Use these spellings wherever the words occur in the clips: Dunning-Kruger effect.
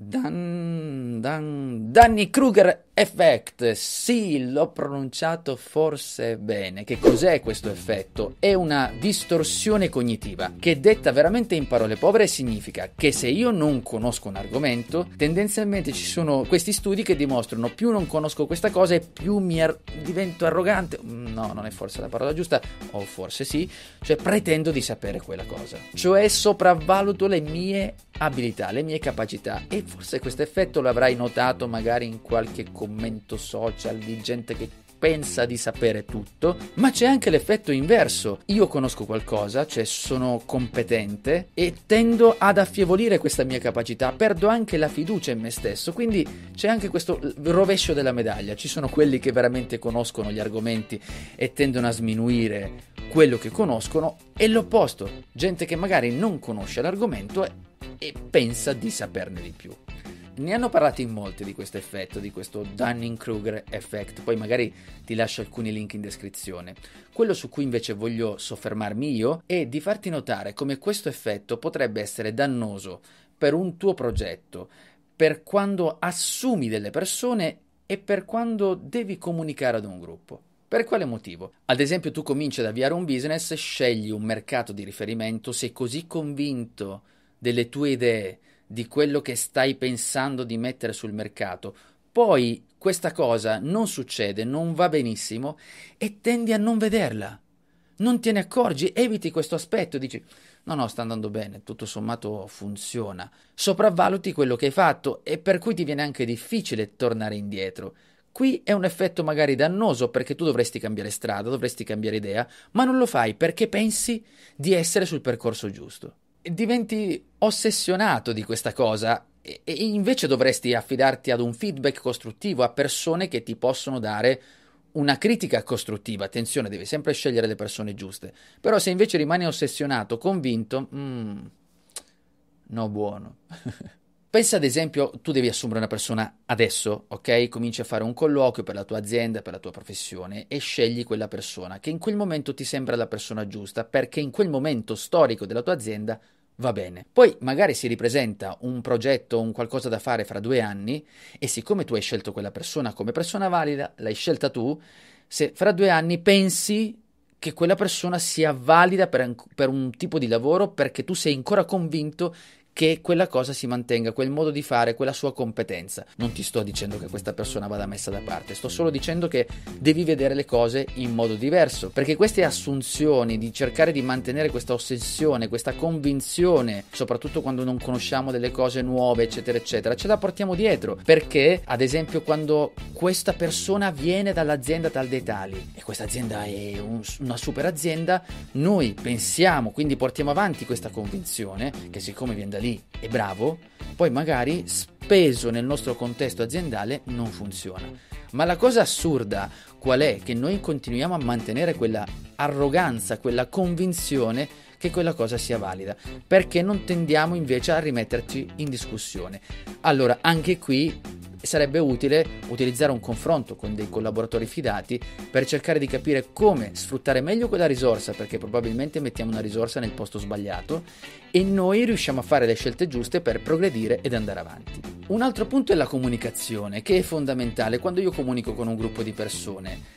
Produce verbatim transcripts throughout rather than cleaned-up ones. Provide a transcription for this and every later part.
Dan, dan, Dunning-Kruger effect, sì, l'ho pronunciato forse bene. Che cos'è questo effetto? È una distorsione cognitiva che, detta veramente in parole povere, significa che se io non conosco un argomento, tendenzialmente ci sono questi studi che dimostrano: più non conosco questa cosa e più mi ar- divento arrogante. No, non è forse la parola giusta, o forse sì, cioè pretendo di sapere quella cosa, cioè sopravvaluto le mie abilità, le mie capacità. E forse questo effetto l'avrai notato magari in qualche commento social di gente che pensa di sapere tutto, ma c'è anche l'effetto inverso. Io conosco qualcosa, cioè sono competente, e tendo ad affievolire questa mia capacità, perdo anche la fiducia in me stesso. Quindi c'è anche questo rovescio della medaglia. Ci sono quelli che veramente conoscono gli argomenti e tendono a sminuire quello che conoscono, e l'opposto, gente che magari non conosce l'argomento e, e pensa di saperne di più. Ne hanno parlato in molti di questo effetto, di questo Dunning-Kruger effect, poi magari ti lascio alcuni link in descrizione. Quello su cui invece voglio soffermarmi io è di farti notare come questo effetto potrebbe essere dannoso per un tuo progetto, per quando assumi delle persone e per quando devi comunicare ad un gruppo. Per quale motivo? Ad esempio, tu cominci ad avviare un business, scegli un mercato di riferimento, sei così convinto delle tue idee, di quello che stai pensando di mettere sul mercato, poi questa cosa non succede, non va benissimo e tendi a non vederla, non te ne accorgi, eviti questo aspetto, dici no no sta andando bene, tutto sommato funziona, sopravvaluti quello che hai fatto e per cui ti viene anche difficile tornare indietro. Qui è un effetto magari dannoso perché tu dovresti cambiare strada, dovresti cambiare idea, ma non lo fai perché pensi di essere sul percorso giusto. Diventi ossessionato di questa cosa e invece dovresti affidarti ad un feedback costruttivo, a persone che ti possono dare una critica costruttiva. Attenzione, devi sempre scegliere le persone giuste. Però se invece rimani ossessionato, convinto, mm, no buono. Pensa ad esempio, tu devi assumere una persona adesso, ok? Cominci a fare un colloquio per la tua azienda, per la tua professione e scegli quella persona che in quel momento ti sembra la persona giusta perché in quel momento storico della tua azienda va bene. Poi magari si ripresenta un progetto, un qualcosa da fare fra due anni e siccome tu hai scelto quella persona come persona valida, l'hai scelta tu, se fra due anni pensi che quella persona sia valida per, per un tipo di lavoro perché tu sei ancora convinto che quella cosa si mantenga, quel modo di fare, quella sua competenza. Non ti sto dicendo che questa persona vada messa da parte, sto solo dicendo che devi vedere le cose in modo diverso, perché queste assunzioni di cercare di mantenere questa ossessione, questa convinzione, soprattutto quando non conosciamo delle cose nuove, eccetera, eccetera, ce la portiamo dietro, perché ad esempio quando questa persona viene dall'azienda tal dei tali e questa azienda è un, una super azienda, noi pensiamo, quindi portiamo avanti questa convinzione che siccome viene da lì è bravo, poi magari speso nel nostro contesto aziendale non funziona. Ma la cosa assurda qual è? Che noi continuiamo a mantenere quella arroganza, quella convinzione che quella cosa sia valida, perché non tendiamo invece a rimetterci in discussione. Allora, anche qui sarebbe utile utilizzare un confronto con dei collaboratori fidati per cercare di capire come sfruttare meglio quella risorsa, perché probabilmente mettiamo una risorsa nel posto sbagliato e noi riusciamo a fare le scelte giuste per progredire ed andare avanti. Un altro punto è la comunicazione, che è fondamentale quando io comunico con un gruppo di persone.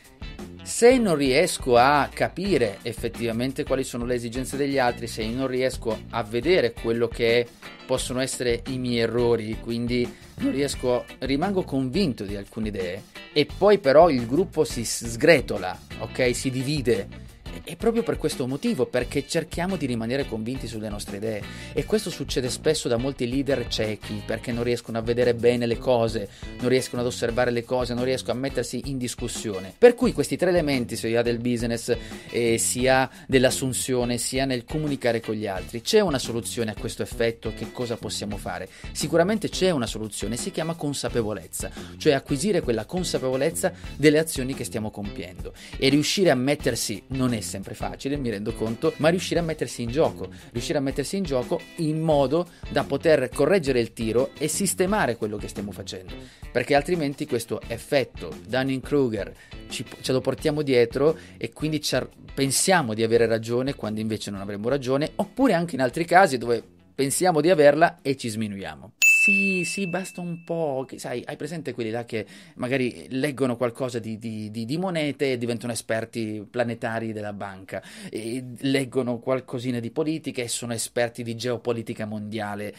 Se non riesco a capire effettivamente quali sono le esigenze degli altri, se non riesco a vedere quello che possono essere i miei errori, quindi non riesco, rimango convinto di alcune idee e poi però il gruppo si sgretola, ok? Si divide. E proprio per questo motivo, perché cerchiamo di rimanere convinti sulle nostre idee, e questo succede spesso da molti leader ciechi, perché non riescono a vedere bene le cose, non riescono ad osservare le cose, non riescono a mettersi in discussione. Per cui questi tre elementi, sia del business, eh, sia dell'assunzione, sia nel comunicare con gli altri, c'è una soluzione a questo effetto. Che cosa possiamo fare? Sicuramente c'è una soluzione, si chiama consapevolezza, cioè acquisire quella consapevolezza delle azioni che stiamo compiendo e riuscire a mettersi, non è sempre facile, mi rendo conto, ma riuscire a mettersi in gioco, riuscire a mettersi in gioco in modo da poter correggere il tiro e sistemare quello che stiamo facendo, perché altrimenti questo effetto Dunning-Kruger ci, ce lo portiamo dietro e quindi ci ar- pensiamo di avere ragione quando invece non avremo ragione, oppure anche in altri casi dove pensiamo di averla e ci sminuiamo. Sì, sì, basta un po', che, sai, hai presente quelli là che magari leggono qualcosa di, di, di, di monete e diventano esperti planetari della banca, e leggono qualcosina di politica e sono esperti di geopolitica mondiale.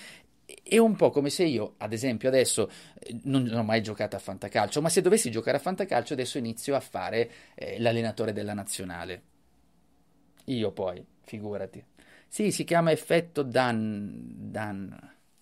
È un po' come se io, ad esempio, adesso non, non ho mai giocato a fantacalcio, ma se dovessi giocare a fantacalcio adesso inizio a fare eh, l'allenatore della nazionale. Io poi, figurati. Sì, si chiama effetto Dan... Dan...